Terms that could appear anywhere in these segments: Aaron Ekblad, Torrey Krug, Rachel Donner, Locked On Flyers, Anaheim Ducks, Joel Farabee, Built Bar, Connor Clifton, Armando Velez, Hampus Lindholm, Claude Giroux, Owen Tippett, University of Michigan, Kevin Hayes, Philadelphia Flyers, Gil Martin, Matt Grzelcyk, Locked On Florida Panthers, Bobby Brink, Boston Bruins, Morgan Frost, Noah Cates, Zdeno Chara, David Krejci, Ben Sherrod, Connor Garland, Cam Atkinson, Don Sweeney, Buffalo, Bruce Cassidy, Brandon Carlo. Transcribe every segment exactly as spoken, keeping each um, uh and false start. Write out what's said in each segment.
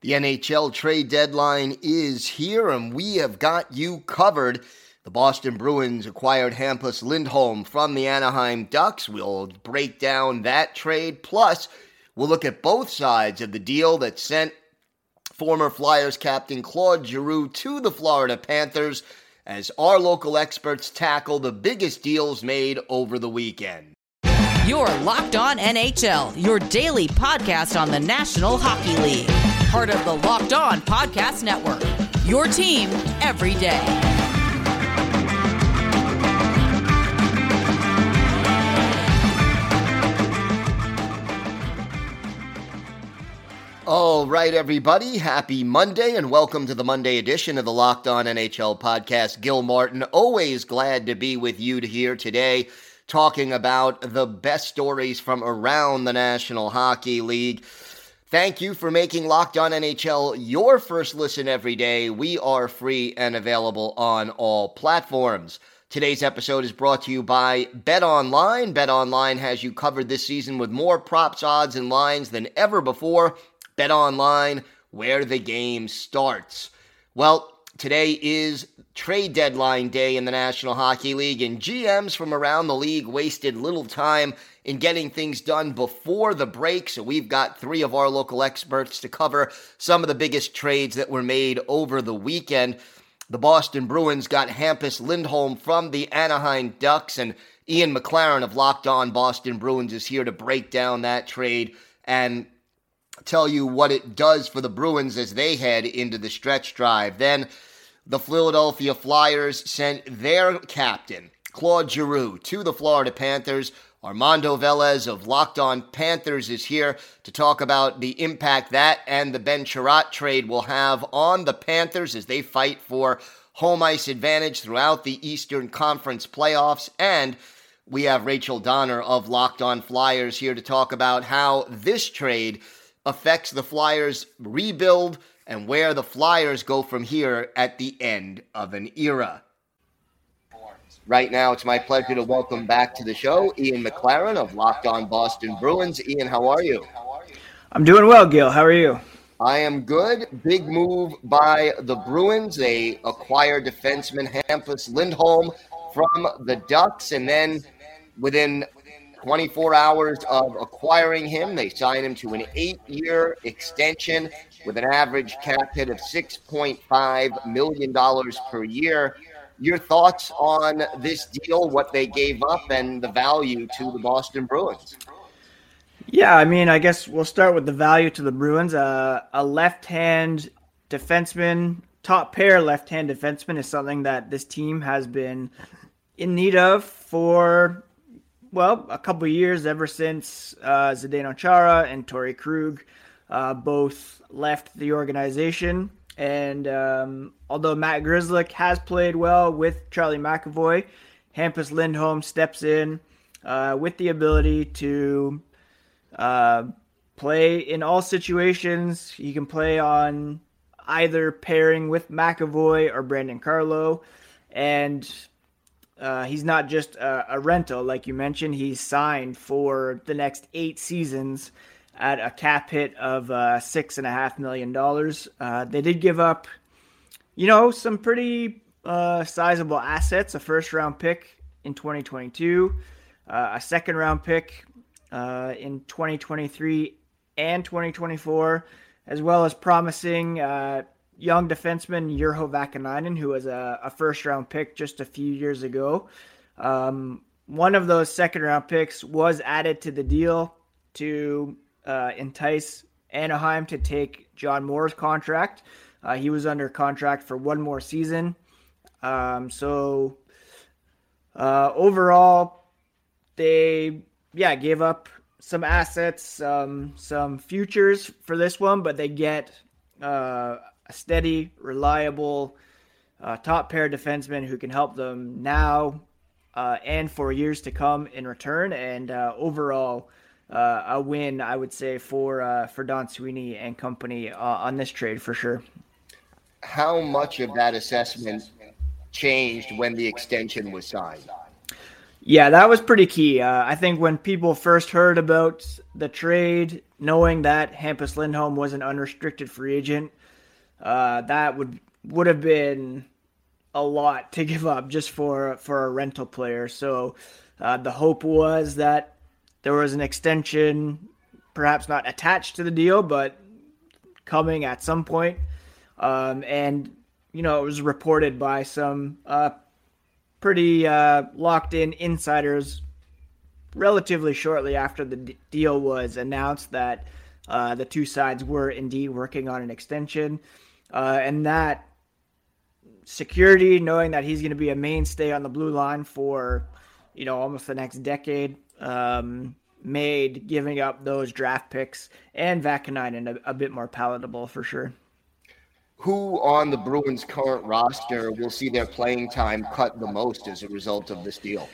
The N H L trade deadline is here, and we have got you covered. The Boston Bruins acquired Hampus Lindholm from the Anaheim Ducks. We'll break down that trade. Plus, we'll look at both sides of the deal that sent former Flyers captain Claude Giroux to the Florida Panthers as our local experts tackle the biggest deals made over the weekend. You're Locked On N H L, your daily podcast on the National Hockey League. Part of the Locked On Podcast Network, your team every day. All right, everybody. Happy Monday, and welcome to the Monday edition of the Locked On N H L podcast. Gil Martin, always glad to be with you here today, talking about the best stories from around the National Hockey League. Thank you for making Locked On N H L your first listen every day. We are free and available on all platforms. Today's episode is brought to you by BetOnline. BetOnline has you covered this season with more props, odds, and lines than ever before. BetOnline, where the game starts. Well, today is trade deadline day in the National Hockey League, and G Ms from around the league wasted little time in getting things done before the break, so we've got three of our local experts to cover some of the biggest trades that were made over the weekend. The Boston Bruins got Hampus Lindholm from the Anaheim Ducks, and Ian McLaren of Locked On Boston Bruins is here to break down that trade and tell you what it does for the Bruins as they head into the stretch drive. Then the Philadelphia Flyers sent their captain, Claude Giroux, to the Florida Panthers. Armando Velez of Locked On Panthers is here to talk about the impact that and the Ben Chiarot trade will have on the Panthers as they fight for home ice advantage throughout the Eastern Conference playoffs. And we have Rachel Donner of Locked On Flyers here to talk about how this trade affects the Flyers' rebuild and where the Flyers go from here at the end of an era. Right now, it's my pleasure to welcome back to the show Ian McLaren of Locked On Boston Bruins. Ian, how are you? I'm doing well, Gil. How are you? I am good. Big move by the Bruins. They acquired defenseman Hampus Lindholm from the Ducks, and then within twenty-four hours of acquiring him, they signed him to an eight-year extension with an average cap hit of six point five million dollars per year. Your thoughts on this deal, what they gave up, and the value to the Boston Bruins? Yeah, I mean, I guess we'll start with the value to the Bruins. Uh, a left-hand defenseman, top-pair left-hand defenseman is something that this team has been in need of for, well, a couple of years, ever since uh, Zdeno Chara and Torrey Krug uh, both left the organization. And um, although Matt Grzelcyk has played well with Charlie McAvoy, Hampus Lindholm steps in uh, with the ability to uh, play in all situations. He can play on either pairing with McAvoy or Brandon Carlo. And uh, he's not just a, a rental, like you mentioned. He's signed for the next eight seasons at a cap hit of uh, six and a half million dollars. Uh, they did give up, you know, some pretty uh, sizable assets, a first round pick in twenty twenty-two, uh, a second round pick uh, in twenty twenty-three and twenty twenty-four, as well as promising uh, young defenseman Juuso Vaakanainen, who was a, a first round pick just a few years ago. Um, one of those second round picks was added to the deal to Uh, entice Anaheim to take John Moore's contract. Uh, he was under contract for one more season. Um, so uh, overall, they yeah gave up some assets, um, some futures for this one, but they get uh, a steady, reliable uh, top pair defenseman who can help them now uh, and for years to come in return. And uh, overall, Uh, a win, I would say, for uh, for Don Sweeney and company uh, on this trade for sure. How much of that assessment changed when the extension was signed? Yeah, that was pretty key. Uh, I think when people first heard about the trade, knowing that Hampus Lindholm was an unrestricted free agent, uh, that would would have been a lot to give up just for, for a rental player. So uh, the hope was that there was an extension, perhaps not attached to the deal, but coming at some point. Um, and, you know, it was reported by some uh, pretty uh, locked-in insiders relatively shortly after the d- deal was announced that uh, the two sides were indeed working on an extension. Uh, and that security, knowing that he's going to be a mainstay on the blue line for, you know, almost the next decade, um, made giving up those draft picks and Vaakanainen a, a bit more palatable for sure. Who on the Bruins' current roster will see their playing time cut the most as a result of this deal?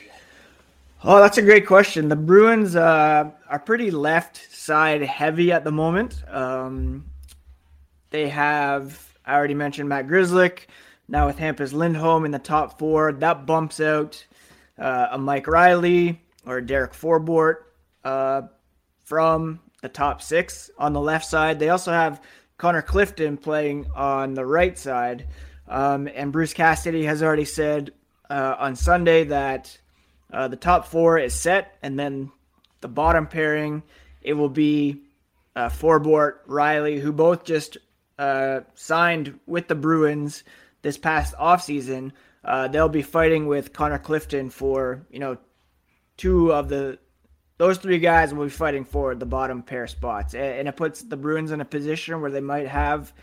Oh, that's a great question. The Bruins uh, are pretty left side heavy at the moment. Um, they have, I already mentioned Matt Grzelcyk. Now with Hampus Lindholm in the top four, that bumps out uh, a Mike Riley or Derek Forbort uh, from the top six on the left side. They also have Connor Clifton playing on the right side. Um, and Bruce Cassidy has already said uh, on Sunday that uh, the top four is set. And then the bottom pairing, it will be uh, Forbort, Riley, who both just uh, signed with the Bruins this past offseason. Uh, they'll be fighting with Connor Clifton for, you know, two of the those three guys will be fighting for the bottom pair spots. And it puts the Bruins in a position where they might have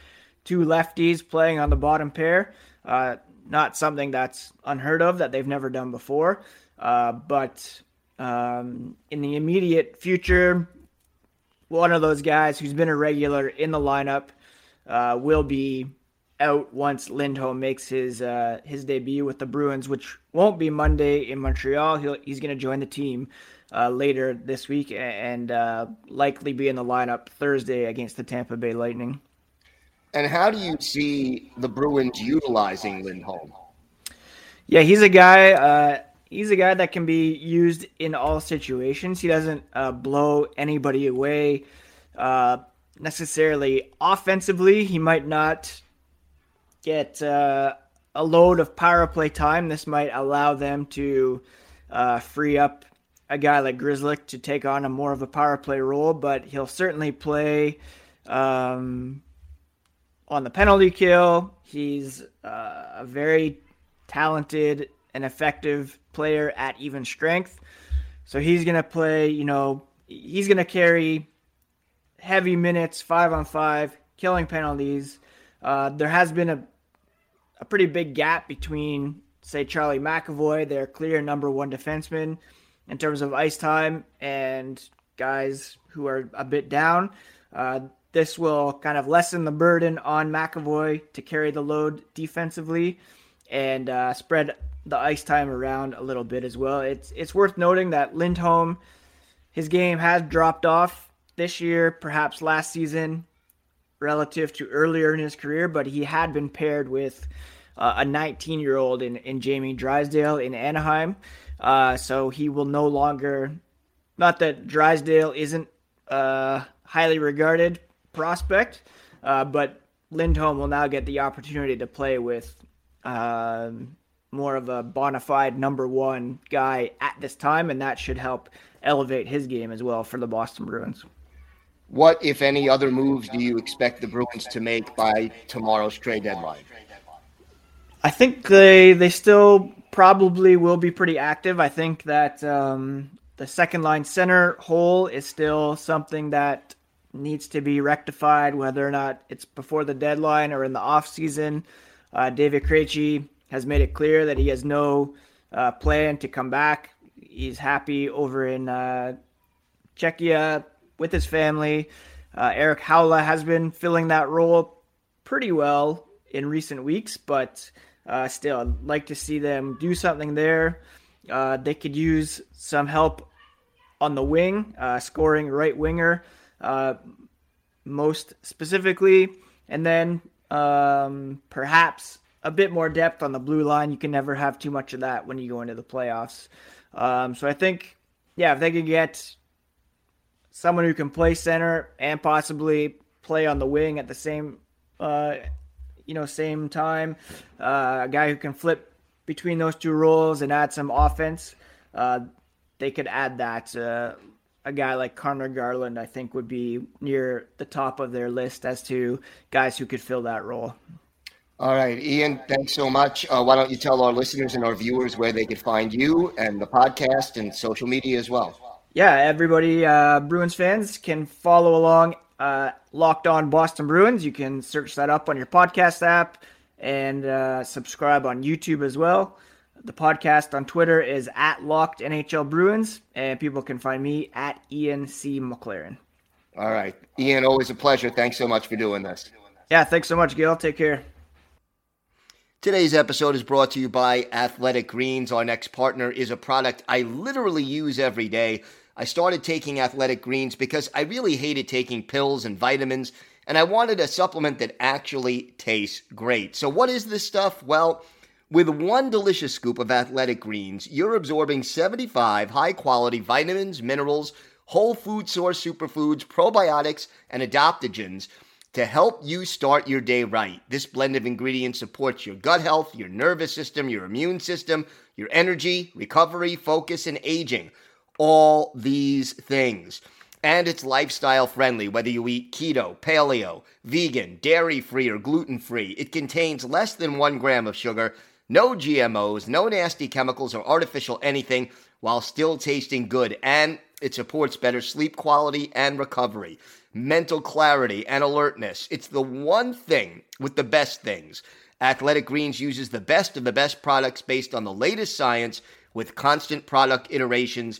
two lefties playing on the bottom pair. Uh, not something that's unheard of, that they've never done before. Uh, but um, in the immediate future, one of those guys who's been a regular in the lineup uh, will be out once Lindholm makes his uh, his debut with the Bruins, which won't be Monday in Montreal. He'll, he's going to join the team Uh, later this week and uh, likely be in the lineup Thursday against the Tampa Bay Lightning. And how do you see the Bruins utilizing Lindholm? Yeah, he's a guy. Uh, he's a guy that can be used in all situations. He doesn't uh, blow anybody away uh, necessarily offensively. He might not get uh, a load of power play time. This might allow them to uh, free up a guy like Grzelcyk to take on a more of a power play role, but he'll certainly play um, on the penalty kill. He's uh, a very talented and effective player at even strength. So he's going to play, you know, he's going to carry heavy minutes, five on five, killing penalties. Uh, there has been a, a pretty big gap between, say, Charlie McAvoy, their clear number one defenseman, in terms of ice time and guys who are a bit down. Uh, this will kind of lessen the burden on McAvoy to carry the load defensively and uh, spread the ice time around a little bit as well. It's it's worth noting that Lindholm, his game has dropped off this year, perhaps last season, relative to earlier in his career, but he had been paired with uh, a nineteen-year-old in, in Jamie Drysdale in Anaheim. Uh, so he will no longer, not that Drysdale isn't a highly regarded prospect, uh, but Lindholm will now get the opportunity to play with uh, more of a bona fide number one guy at this time, and that should help elevate his game as well for the Boston Bruins. What, if any, other moves do you expect the Bruins to make by tomorrow's trade deadline? I think they they still probably will be pretty active. I think that um, the second line center hole is still something that needs to be rectified, whether or not it's before the deadline or in the offseason. Uh, David Krejci has made it clear that he has no uh, plan to come back. He's happy over in uh, Czechia with his family. Uh, Erik Haula has been filling that role pretty well in recent weeks, but Uh, still, I'd like to see them do something there. Uh, they could use some help on the wing, uh, scoring right winger uh, most specifically. And then um, perhaps a bit more depth on the blue line. You can never have too much of that when you go into the playoffs. Um, so I think, yeah, if they could get someone who can play center and possibly play on the wing at the same, uh, you know, same time. Uh, a guy who can flip between those two roles and add some offense. Uh, they could add that. Uh, a guy like Connor Garland, I think, would be near the top of their list as to guys who could fill that role. All right, Ian, thanks so much. Uh, why don't you tell our listeners and our viewers where they could find you and the podcast and social media as well? Yeah, everybody, uh, Bruins fans can follow along uh, Locked On Boston Bruins. You can search that up on your podcast app and uh, subscribe on YouTube as well. The podcast on Twitter is at Locked N H L Bruins, and people can find me at Ian C. McLaren. All right, Ian, always a pleasure. Thanks so much for doing this. Yeah, thanks so much, Gil. Take care. Today's episode is brought to you by Athletic Greens. Our next partner is a product I literally use every day. I started taking Athletic Greens because I really hated taking pills and vitamins, and I wanted a supplement that actually tastes great. So what is this stuff? Well, with one delicious scoop of Athletic Greens, you're absorbing seventy-five high-quality vitamins, minerals, whole food source superfoods, probiotics, and adaptogens to help you start your day right. This blend of ingredients supports your gut health, your nervous system, your immune system, your energy, recovery, focus, and aging. All these things. And it's lifestyle friendly, whether you eat keto, paleo, vegan, dairy-free, or gluten-free. It contains less than one gram of sugar, no G M Os, no nasty chemicals or artificial anything, while still tasting good. And it supports better sleep quality and recovery, mental clarity, and alertness. It's the one thing with the best things. Athletic Greens uses the best of the best products based on the latest science with constant product iterations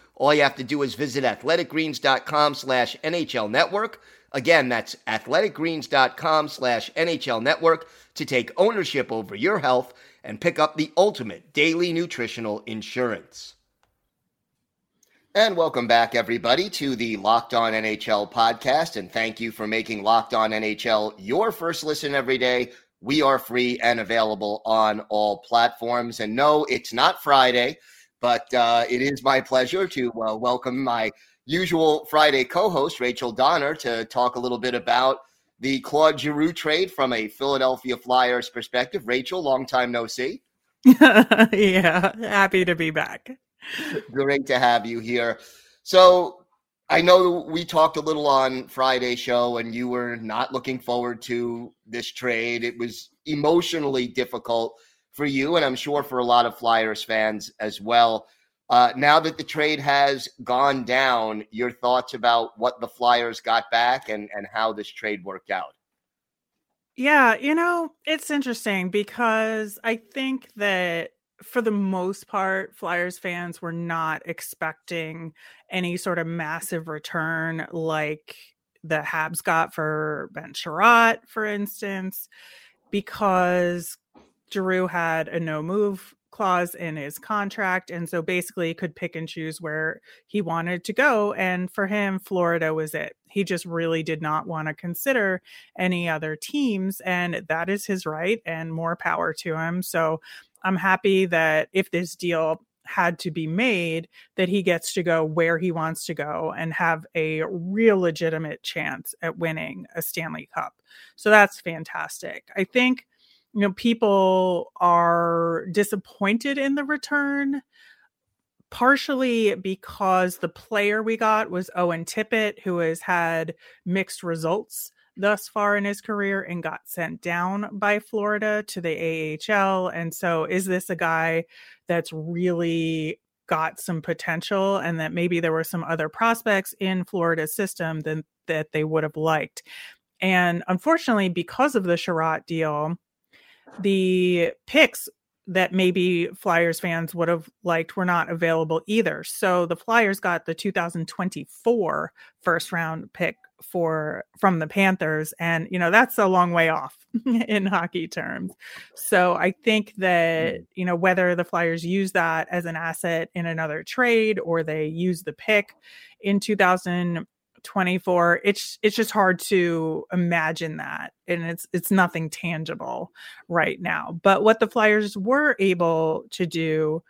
All you have to do is visit athleticgreens.com slash NHL Network. Again, that's athleticgreens.com slash NHL Network to take ownership over your health and pick up the ultimate daily nutritional insurance. And welcome back, everybody, to the Locked On N H L podcast. And thank you for making Locked On N H L your first listen every day. We are free and available on all platforms. And no, it's not Friday, but uh, it is my pleasure to uh, welcome my usual Friday co-host, Rachel Donner, to talk a little bit about the Claude Giroux trade from a Philadelphia Flyers perspective. Rachel, long time no see. Yeah, happy to be back. Great to have you here. So I know we talked a little on Friday's show and you were not looking forward to this trade. It was emotionally difficult for you and I'm sure for a lot of Flyers fans as well. Uh, now that the trade has gone down, your thoughts about what the Flyers got back and, and how this trade worked out? Yeah, you know, it's interesting because I think that for the most part, Flyers fans were not expecting any sort of massive return like the Habs got for Ben Sherrod, for instance, because Giroux had a no move clause in his contract. And so basically could pick and choose where he wanted to go. And for him, Florida was it. He just really did not want to consider any other teams. And that is his right and more power to him. So I'm happy that if this deal had to be made, that he gets to go where he wants to go and have a real legitimate chance at winning a Stanley Cup. So that's fantastic. I think, you know, people are disappointed in the return, partially because the player we got was Owen Tippett, who has had mixed results thus far in his career and got sent down by Florida to the A H L. And so is this a guy that's really got some potential and that maybe there were some other prospects in Florida's system than that they would have liked? And unfortunately, because of the Chiarot deal, the picks that maybe Flyers fans would have liked were not available either. So the Flyers got the two thousand twenty-four first round pick for from the Panthers. And, you know, that's a long way off in hockey terms. So I think that, you know, whether the Flyers use that as an asset in another trade or they use the pick in two thousand twenty-four, it's it's just hard to imagine that, and it's it's nothing tangible right now. But what the Flyers were able to do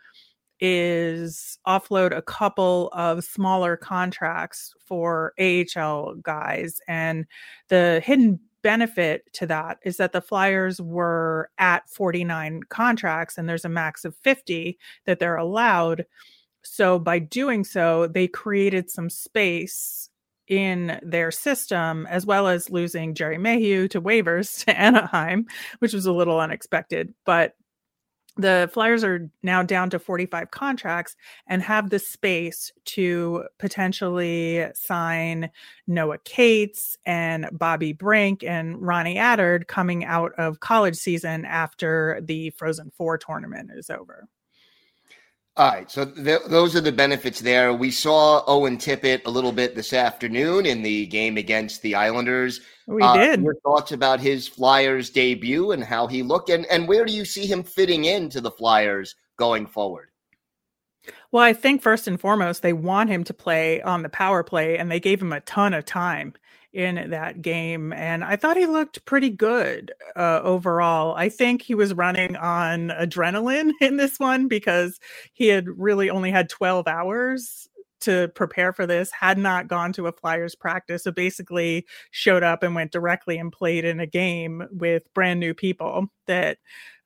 is offload a couple of smaller contracts for A H L guys, and the hidden benefit to that is that the Flyers were at forty-nine contracts, and there's a max of fifty that they're allowed. So by doing so, they created some space in their system, as well as losing Jerry Mayhew to waivers to Anaheim, which was a little unexpected. But the Flyers are now down to forty-five contracts and have the space to potentially sign Noah Cates and Bobby Brink and Ronnie Adard coming out of college season after the Frozen Four tournament is over. All right, so th- those are the benefits there. We saw Owen Tippett a little bit this afternoon in the game against the Islanders. We uh, did. Your thoughts about his Flyers debut and how he looked, and, and where do you see him fitting into the Flyers going forward? Well, I think first and foremost, they want him to play on the power play, and they gave him a ton of time in that game. And I thought he looked pretty good uh, overall. I think he was running on adrenaline in this one because he had really only had twelve hours to prepare for this, had not gone to a Flyers practice. So basically showed up and went directly and played in a game with brand new people that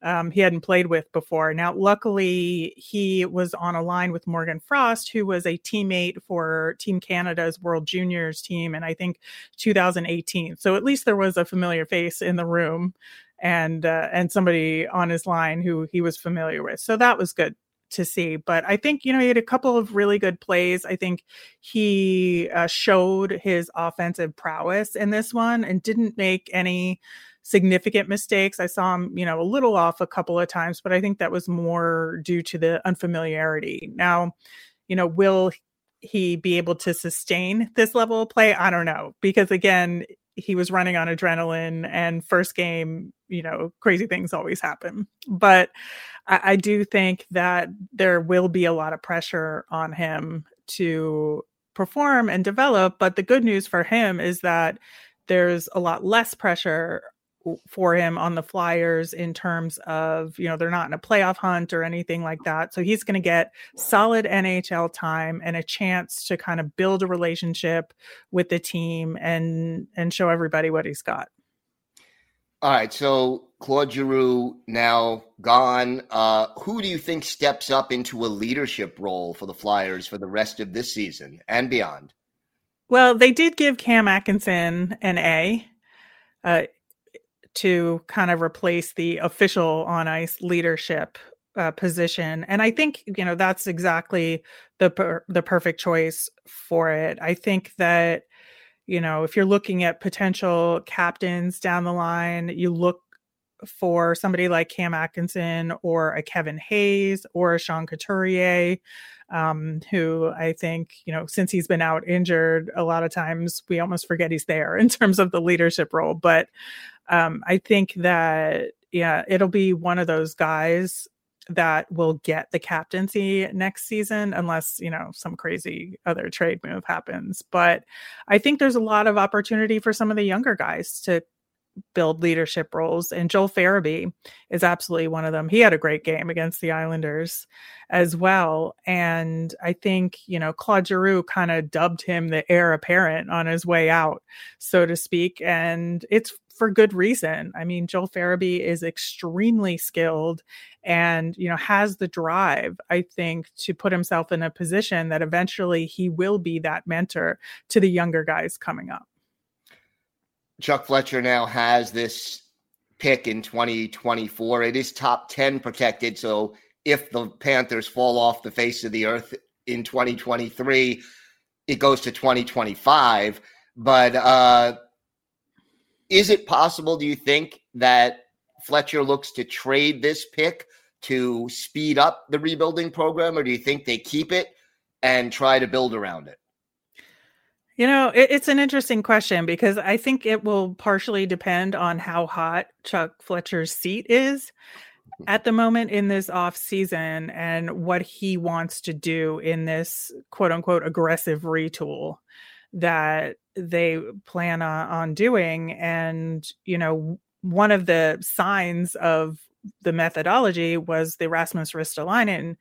um, he hadn't played with before. Now, luckily he was on a line with Morgan Frost, who was a teammate for Team Canada's World Juniors team in, I think, two thousand eighteen. So at least there was a familiar face in the room and, uh, and somebody on his line who he was familiar with. So that was good to see. But I think, you know, he had a couple of really good plays. I think he uh, showed his offensive prowess in this one and didn't make any significant mistakes. I saw him, you know, a little off a couple of times, but I think that was more due to the unfamiliarity. Now, you know, will he be able to sustain this level of play? I don't know, because again, he was running on adrenaline, and first game, you know, crazy things always happen. But I, I do think that there will be a lot of pressure on him to perform and develop. But the good news for him is that there's a lot less pressure for him on the Flyers in terms of, you know, they're not in a playoff hunt or anything like that. So he's going to get solid N H L time and a chance to kind of build a relationship with the team and, and show everybody what he's got. All right. So Claude Giroux now gone. Uh, who do you think steps up into a leadership role for the Flyers for the rest of this season and beyond? Well, they did give Cam Atkinson an A, uh, to kind of replace the official on ice leadership uh, position. And I think, you know, that's exactly the per- the perfect choice for it. I think that, you know, if you're looking at potential captains down the line, you look for somebody like Cam Atkinson or a Kevin Hayes or a Sean Couturier, um, who I think, you know, since he's been out injured, a lot of times we almost forget he's there in terms of the leadership role. But Um, I think that, yeah, it'll be one of those guys that will get the captaincy next season, unless, you know, some crazy other trade move happens. But I think there's a lot of opportunity for some of the younger guys to build leadership roles. And Joel Farabee is absolutely one of them. He had a great game against the Islanders as well. And I think, you know, Claude Giroux kind of dubbed him the heir apparent on his way out, so to speak. And it's for good reason. I mean, Joel Farabee is extremely skilled and, you know, has the drive, I think, to put himself in a position that eventually he will be that mentor to the younger guys coming up. Chuck Fletcher now has this pick in twenty twenty-four. It is top ten protected. So if the Panthers fall off the face of the earth in twenty twenty-three, it goes to twenty twenty-five. But, uh, is it possible, do you think, that Fletcher looks to trade this pick to speed up the rebuilding program, or do you think they keep it and try to build around it? You know, it, it's an interesting question, because I think it will partially depend on how hot Chuck Fletcher's seat is at the moment in this off season and what he wants to do in this quote unquote aggressive retool that they plan on, on doing. And, you know, one of the signs of the methodology was the Rasmus Ristolainen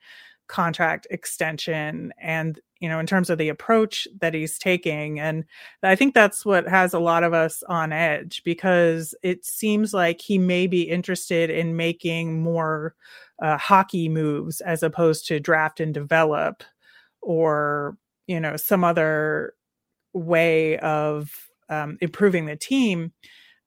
contract extension, and you know, in terms of the approach that he's taking. And I think that's what has a lot of us on edge, because it seems like he may be interested in making more uh, hockey moves as opposed to draft and develop, or, you know, some other way of um, improving the team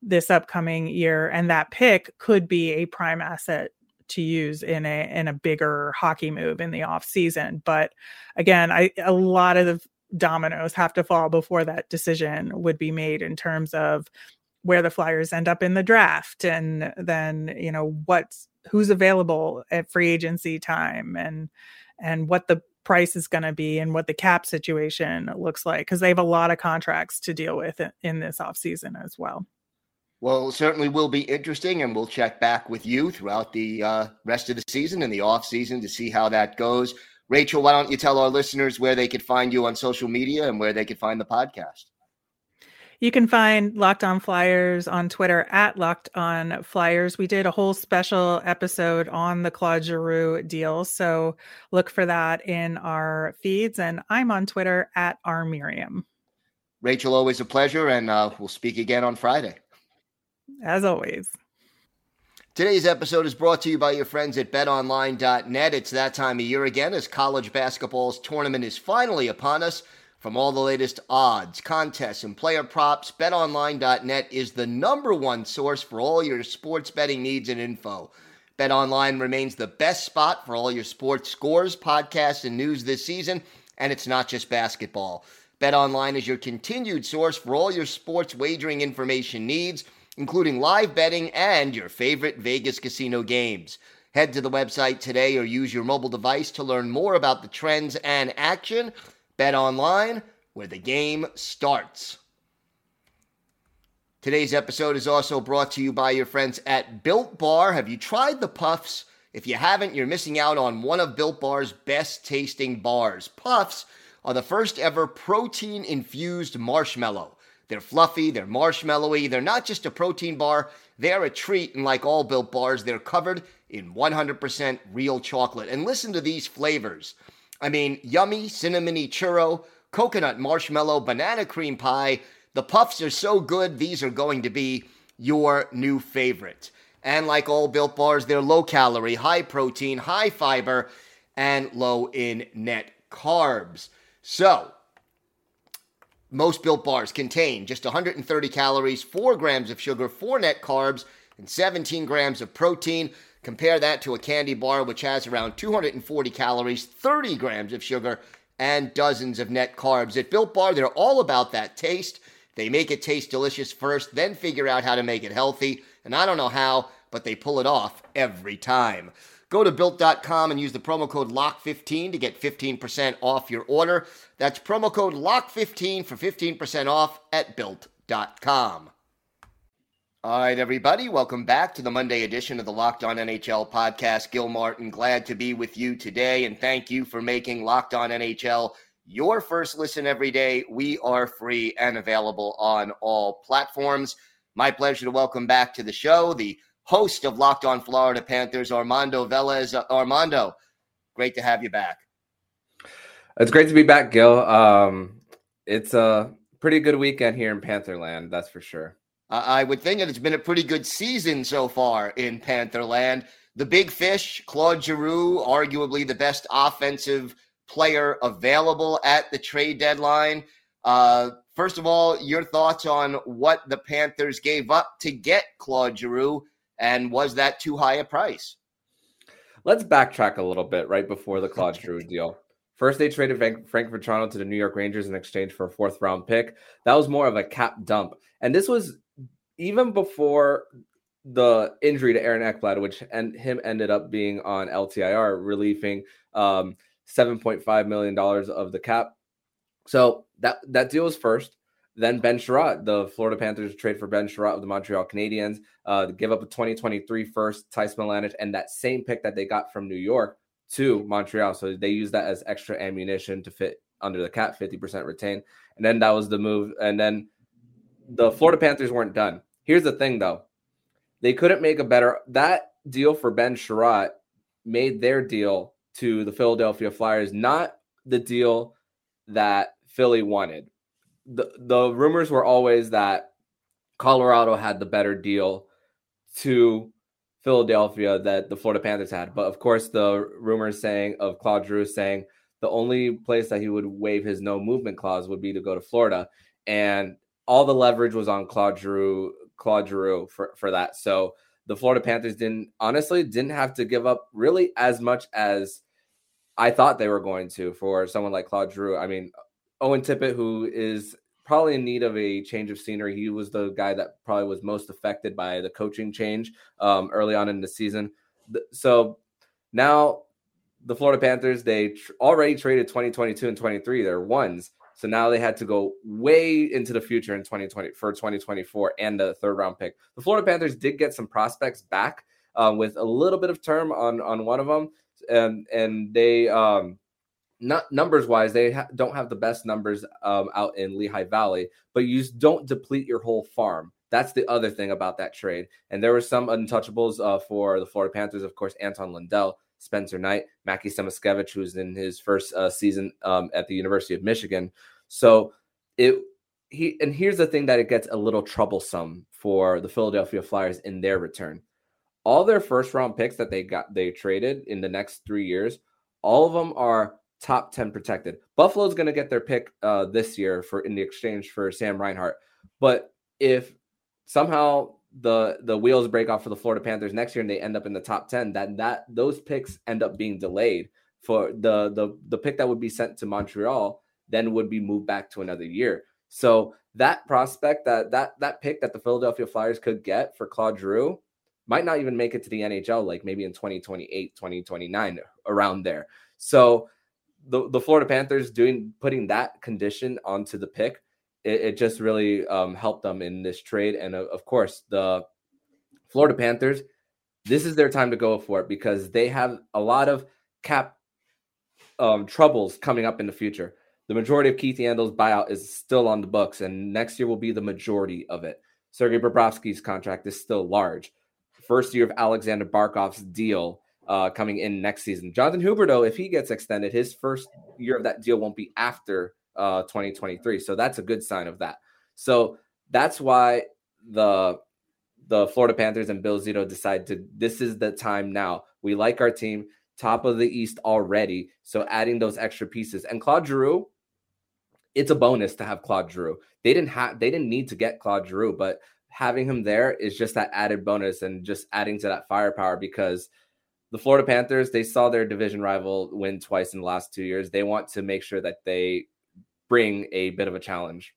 this upcoming year. And that pick could be a prime asset to use in a in a bigger hockey move in the off season. But again, I a lot of the dominoes have to fall before that decision would be made in terms of where the Flyers end up in the draft, and then, you know, what's who's available at free agency time, and and what the price is going to be, and what the cap situation looks like, because they have a lot of contracts to deal with in, in this off season as well. Well, certainly will be interesting, and we'll check back with you throughout the uh, rest of the season and the off season to see how that goes. Rachel, why don't you tell our listeners where they could find you on social media and where they could find the podcast? You can find Locked On Flyers on Twitter at Locked On Flyers. We did a whole special episode on the Claude Giroux deal, so look for that in our feeds. And I'm on Twitter at R Miriam. Rachel, always a pleasure, and uh, we'll speak again on Friday. As always. Today's episode is brought to you by your friends at bet online dot net. It's that time of year again, as college basketball's tournament is finally upon us. From all the latest odds, contests, and player props, bet online dot net is the number one source for all your sports betting needs and info. BetOnline remains the best spot for all your sports scores, podcasts, and news this season, and it's not just basketball. BetOnline is your continued source for all your sports wagering information needs, including live betting and your favorite Vegas casino games. Head to the website today or use your mobile device to learn more about the trends and action. Bet online, where the game starts. Today's episode is also brought to you by your friends at Built Bar. Have you tried the Puffs? If you haven't, you're missing out on one of Built Bar's best tasting bars. Puffs are the first ever protein-infused marshmallow. They're fluffy, they're marshmallowy, they're not just a protein bar, they're a treat, and like all Built Bars, they're covered in one hundred percent real chocolate. And listen to these flavors. I mean, yummy, cinnamony churro, coconut marshmallow, banana cream pie. The Puffs are so good, these are going to be your new favorite. And like all Built Bars, they're low-calorie, high-protein, high-fiber, and low in net carbs. So, most Built Bars contain just one hundred thirty calories, four grams of sugar, four net carbs, and seventeen grams of protein. Compare that to a candy bar, which has around two hundred forty calories, thirty grams of sugar, and dozens of net carbs. At Built Bar, they're all about that taste. They make it taste delicious first, then figure out how to make it healthy. And I don't know how, but they pull it off every time. Go to built dot com and use the promo code lock fifteen to get fifteen percent off your order. That's promo code lock fifteen for fifteen percent off at built dot com. All right, everybody, welcome back to the Monday edition of the Locked On N H L podcast. Gil Martin, glad to be with you today, and thank you for making Locked On N H L your first listen every day. We are free and available on all platforms. My pleasure to welcome back to the show the host of Locked On Florida Panthers, Armando Velez. Armando, great to have you back. It's great to be back, Gil. Um, it's a pretty good weekend here in Pantherland, that's for sure. Uh, I would think that it's been a pretty good season so far in Pantherland. The big fish, Claude Giroux, arguably the best offensive player available at the trade deadline. Uh, first of all, your thoughts on what the Panthers gave up to get Claude Giroux? And was that too high a price? Let's backtrack a little bit right before the Claude Giroux deal. First, they traded Frank Vetrano to the New York Rangers in exchange for a fourth-round pick. That was more of a cap dump. And this was even before the injury to Aaron Ekblad, which and him ended up being on L T I R, relieving um, seven point five million dollars of the cap. So that, that deal was first. Then Ben Sherrod, the Florida Panthers trade for Ben Sherrod of the Montreal Canadiens, uh, to give up a twenty twenty-three first, Theis Melanic, and that same pick that they got from New York to Montreal. So they used that as extra ammunition to fit under the cap, fifty percent retained. And then that was the move. And then the Florida Panthers weren't done. Here's the thing, though. They couldn't make a better – that deal for Ben Chiarot made their deal to the Philadelphia Flyers not the deal that Philly wanted. The, the rumors were always that Colorado had the better deal to Philadelphia that the Florida Panthers had. But, of course, the rumors saying of Claude Giroux saying the only place that he would waive his no-movement clause would be to go to Florida. And all the leverage was on Claude Giroux – Claude Giroux for, for that. So the Florida Panthers didn't honestly didn't have to give up really as much as I thought they were going to for someone like Claude Giroux. I mean, Owen Tippett, who is probably in need of a change of scenery. He was the guy that probably was most affected by the coaching change um, early on in the season. So now the Florida Panthers, they tr- already traded twenty twenty-two and twenty-three. They're ones. So now they had to go way into the future in twenty twenty for twenty twenty-four and the third round pick. The Florida Panthers did get some prospects back uh, with a little bit of term on, on one of them. And, and they, um, not numbers wise, they ha- don't have the best numbers um, out in Lehigh Valley, but you don't deplete your whole farm. That's the other thing about that trade. And there were some untouchables uh, for the Florida Panthers. Of course, Anton Lundell, Spencer Knight, Mackie Semeskiewicz, who's in his first uh, season um, at the University of Michigan. So it he and here's the thing that it gets a little troublesome for the Philadelphia Flyers in their return. All their first round picks that they got, they traded in the next three years, all of them are top ten protected. Buffalo's going to get their pick uh, this year for in the exchange for Sam Reinhart. But if somehow the the wheels break off for the Florida Panthers next year and they end up in the top ten, that that those picks end up being delayed for the the the pick that would be sent to Montreal then would be moved back to another year. So that prospect, that that that pick that the Philadelphia Flyers could get for Claude Giroux might not even make it to the N H L, like maybe in twenty twenty-eight, twenty twenty-nine, around there. So the the Florida Panthers doing putting that condition onto the pick, It, it just really um, helped them in this trade. And, of, of course, the Florida Panthers, this is their time to go for it because they have a lot of cap um, troubles coming up in the future. The majority of Keith Yandel's buyout is still on the books, and next year will be the majority of it. Sergei Bobrovsky's contract is still large. First year of Alexander Barkov's deal uh, coming in next season. Jonathan Huberdeau, if he gets extended, his first year of that deal won't be after Uh, twenty twenty-three. So that's a good sign of that. So that's why the the Florida Panthers and Bill Zito decide to, this is the time now. We like our team, top of the East already. So adding those extra pieces. And Claude Giroux, it's a bonus to have Claude Giroux. They didn't have, they didn't need to get Claude Giroux, but having him there is just that added bonus and just adding to that firepower because the Florida Panthers, they saw their division rival win twice in the last two years. They want to make sure that they bring a bit of a challenge.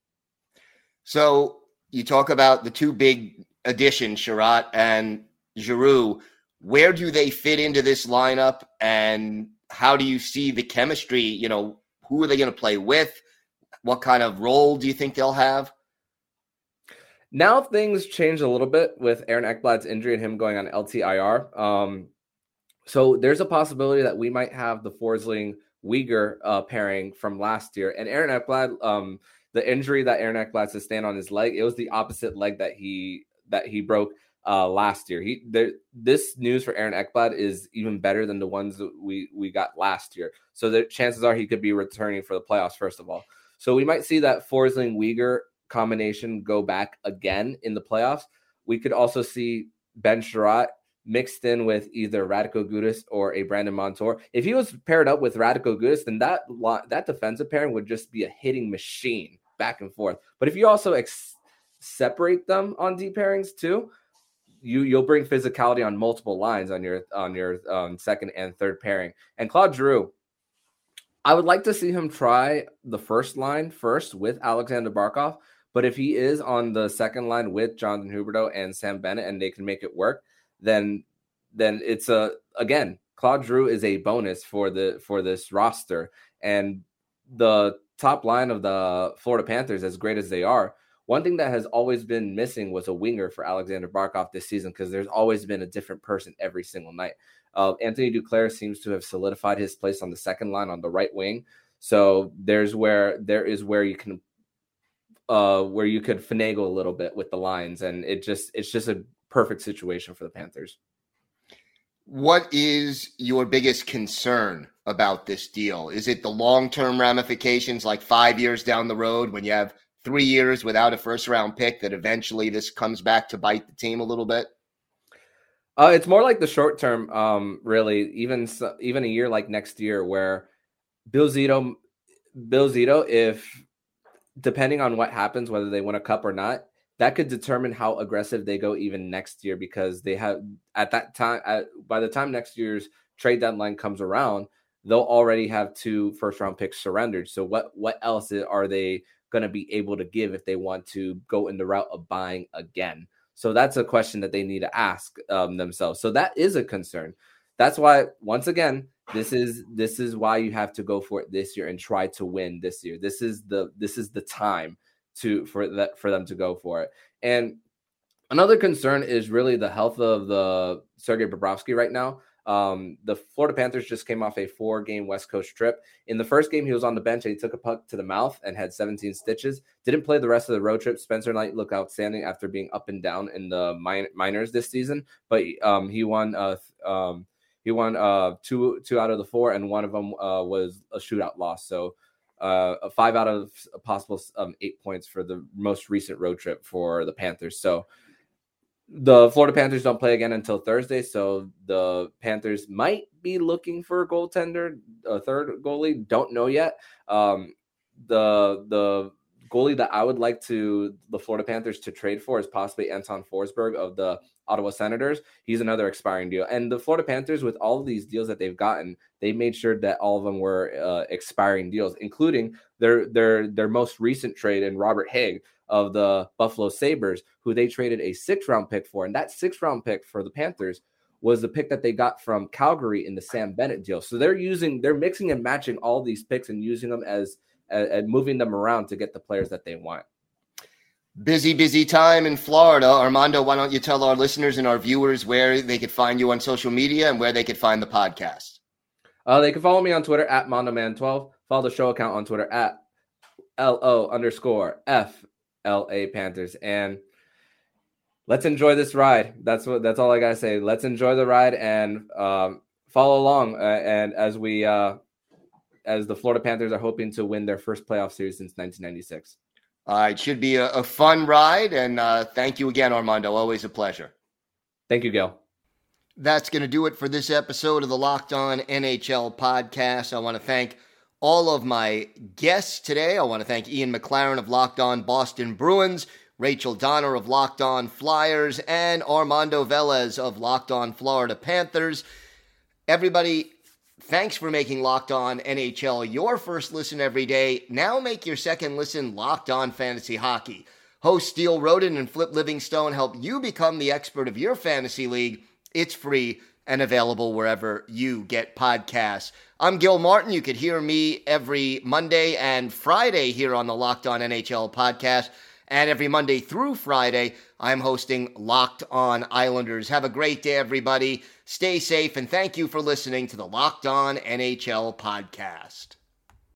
So you talk about the two big additions, Chiarot and Giroux. Where do they fit into this lineup and how do you see the chemistry? You know, who are they going to play with? What kind of role do you think they'll have? Now things change a little bit with Aaron Ekblad's injury and him going on L T I R. Um, so there's a possibility that we might have the Forsling Weegar uh, pairing from last year. And Aaron Ekblad, um, the injury that Aaron Ekblad sustained on his leg, it was the opposite leg that he that he broke uh, last year. He there, this news for Aaron Ekblad is even better than the ones that we, we got last year. So the chances are he could be returning for the playoffs, first of all. So we might see that Forsling Weegar combination go back again in the playoffs. We could also see Ben Chiarot mixed in with either Radko Gudas or a Brandon Montour. If he was paired up with Radko Gudas, then that lot, that defensive pairing would just be a hitting machine back and forth. But if you also ex- separate them on D pairings too, you you'll bring physicality on multiple lines on your on your um, second and third pairing. And Claude Giroux, I would like to see him try the first line first with Alexander Barkov, But if he is on the second line with Jonathan Huberdeau and Sam Bennett and they can make it work, then then it's a again, Claude Giroux is a bonus for the for this roster. And the top line of the Florida Panthers, as great as they are, one thing that has always been missing was a winger for Alexander Barkov this season, because there's always been a different person every single night. Uh, Anthony Duclair seems to have solidified his place on the second line on the right wing. So there's where there is where you can uh, where you could finagle a little bit with the lines, and it just it's just a perfect situation for the Panthers. What is your biggest concern about this deal? Is it the long-term ramifications, like five years down the road when you have three years without a first-round pick, that eventually this comes back to bite the team a little bit? Uh, it's more like the short term, um, really, even even a year like next year, where Bill Zito, Bill Zito, if depending on what happens, whether they win a cup or not, that could determine how aggressive they go even next year, because they have at that time, at, by the time next year's trade deadline comes around, they'll already have two first round picks surrendered. So what, what else are they going to be able to give if they want to go in the route of buying again? So that's a question that they need to ask um, themselves. So that is a concern. That's why, once again, this is this is why you have to go for it this year and try to win this year. This is the this is the time to for that for them to go for it. And another concern is really the health of the Sergei Bobrovsky right now. Um, the Florida Panthers just came off a four-game West Coast trip. In the first game, he was on the bench and he took a puck to the mouth and had seventeen stitches. Didn't play the rest of the road trip. Spencer Knight looked outstanding after being up and down in the min- minors this season, but um, he won. Uh, um, he won uh, two two out of the four, and one of them uh, was a shootout loss. So uh, a five out of a possible um, eight points for the most recent road trip for the Panthers. So the Florida Panthers don't play again until Thursday, so the Panthers might be looking for a goaltender, a third goalie. Don't know yet. Um, the the goalie that I would like to the Florida Panthers to trade for is possibly Anton Forsberg of the Ottawa Senators. He's another expiring deal. And the Florida Panthers, with all of these deals that they've gotten, they made sure that all of them were uh, expiring deals, including their their their most recent trade in Robert Haig of the Buffalo Sabres, who they traded a six-round pick for. And that six-round pick for the Panthers was the pick that they got from Calgary in the Sam Bennett deal. So they're using, they're mixing and matching all these picks and using them as, and moving them around to get the players that they want. Busy, busy time in Florida. Armando, why don't you tell our listeners and our viewers where they could find you on social media and where they could find the podcast? Uh, they can follow me on Twitter at Mondoman twelve. Follow the show account on Twitter at L O underscore F. L A Panthers, and let's enjoy this ride. That's what that's all I gotta say. Let's enjoy the ride and um follow along, uh, and as we uh as the Florida Panthers are hoping to win their first playoff series since nineteen ninety-six. Uh, it should be a, a fun ride, and uh thank you again, Armando. Always a pleasure. Thank you, Gil. That's gonna do it for this episode of the Locked On N H L podcast. I want to thank all of my guests today. I want to thank Ian McLaren of Locked On Boston Bruins, Rachel Donner of Locked On Flyers, and Armando Velez of Locked On Florida Panthers. Everybody, thanks for making Locked On N H L your first listen every day. Now make your second listen Locked On Fantasy Hockey. Hosts Steele Roden and Flip Livingstone help you become the expert of your fantasy league. It's free and available wherever you get podcasts. I'm Gil Martin. You could hear me every Monday and Friday here on the Locked On N H L podcast. And every Monday through Friday, I'm hosting Locked On Islanders. Have a great day, everybody. Stay safe, and thank you for listening to the Locked On N H L podcast.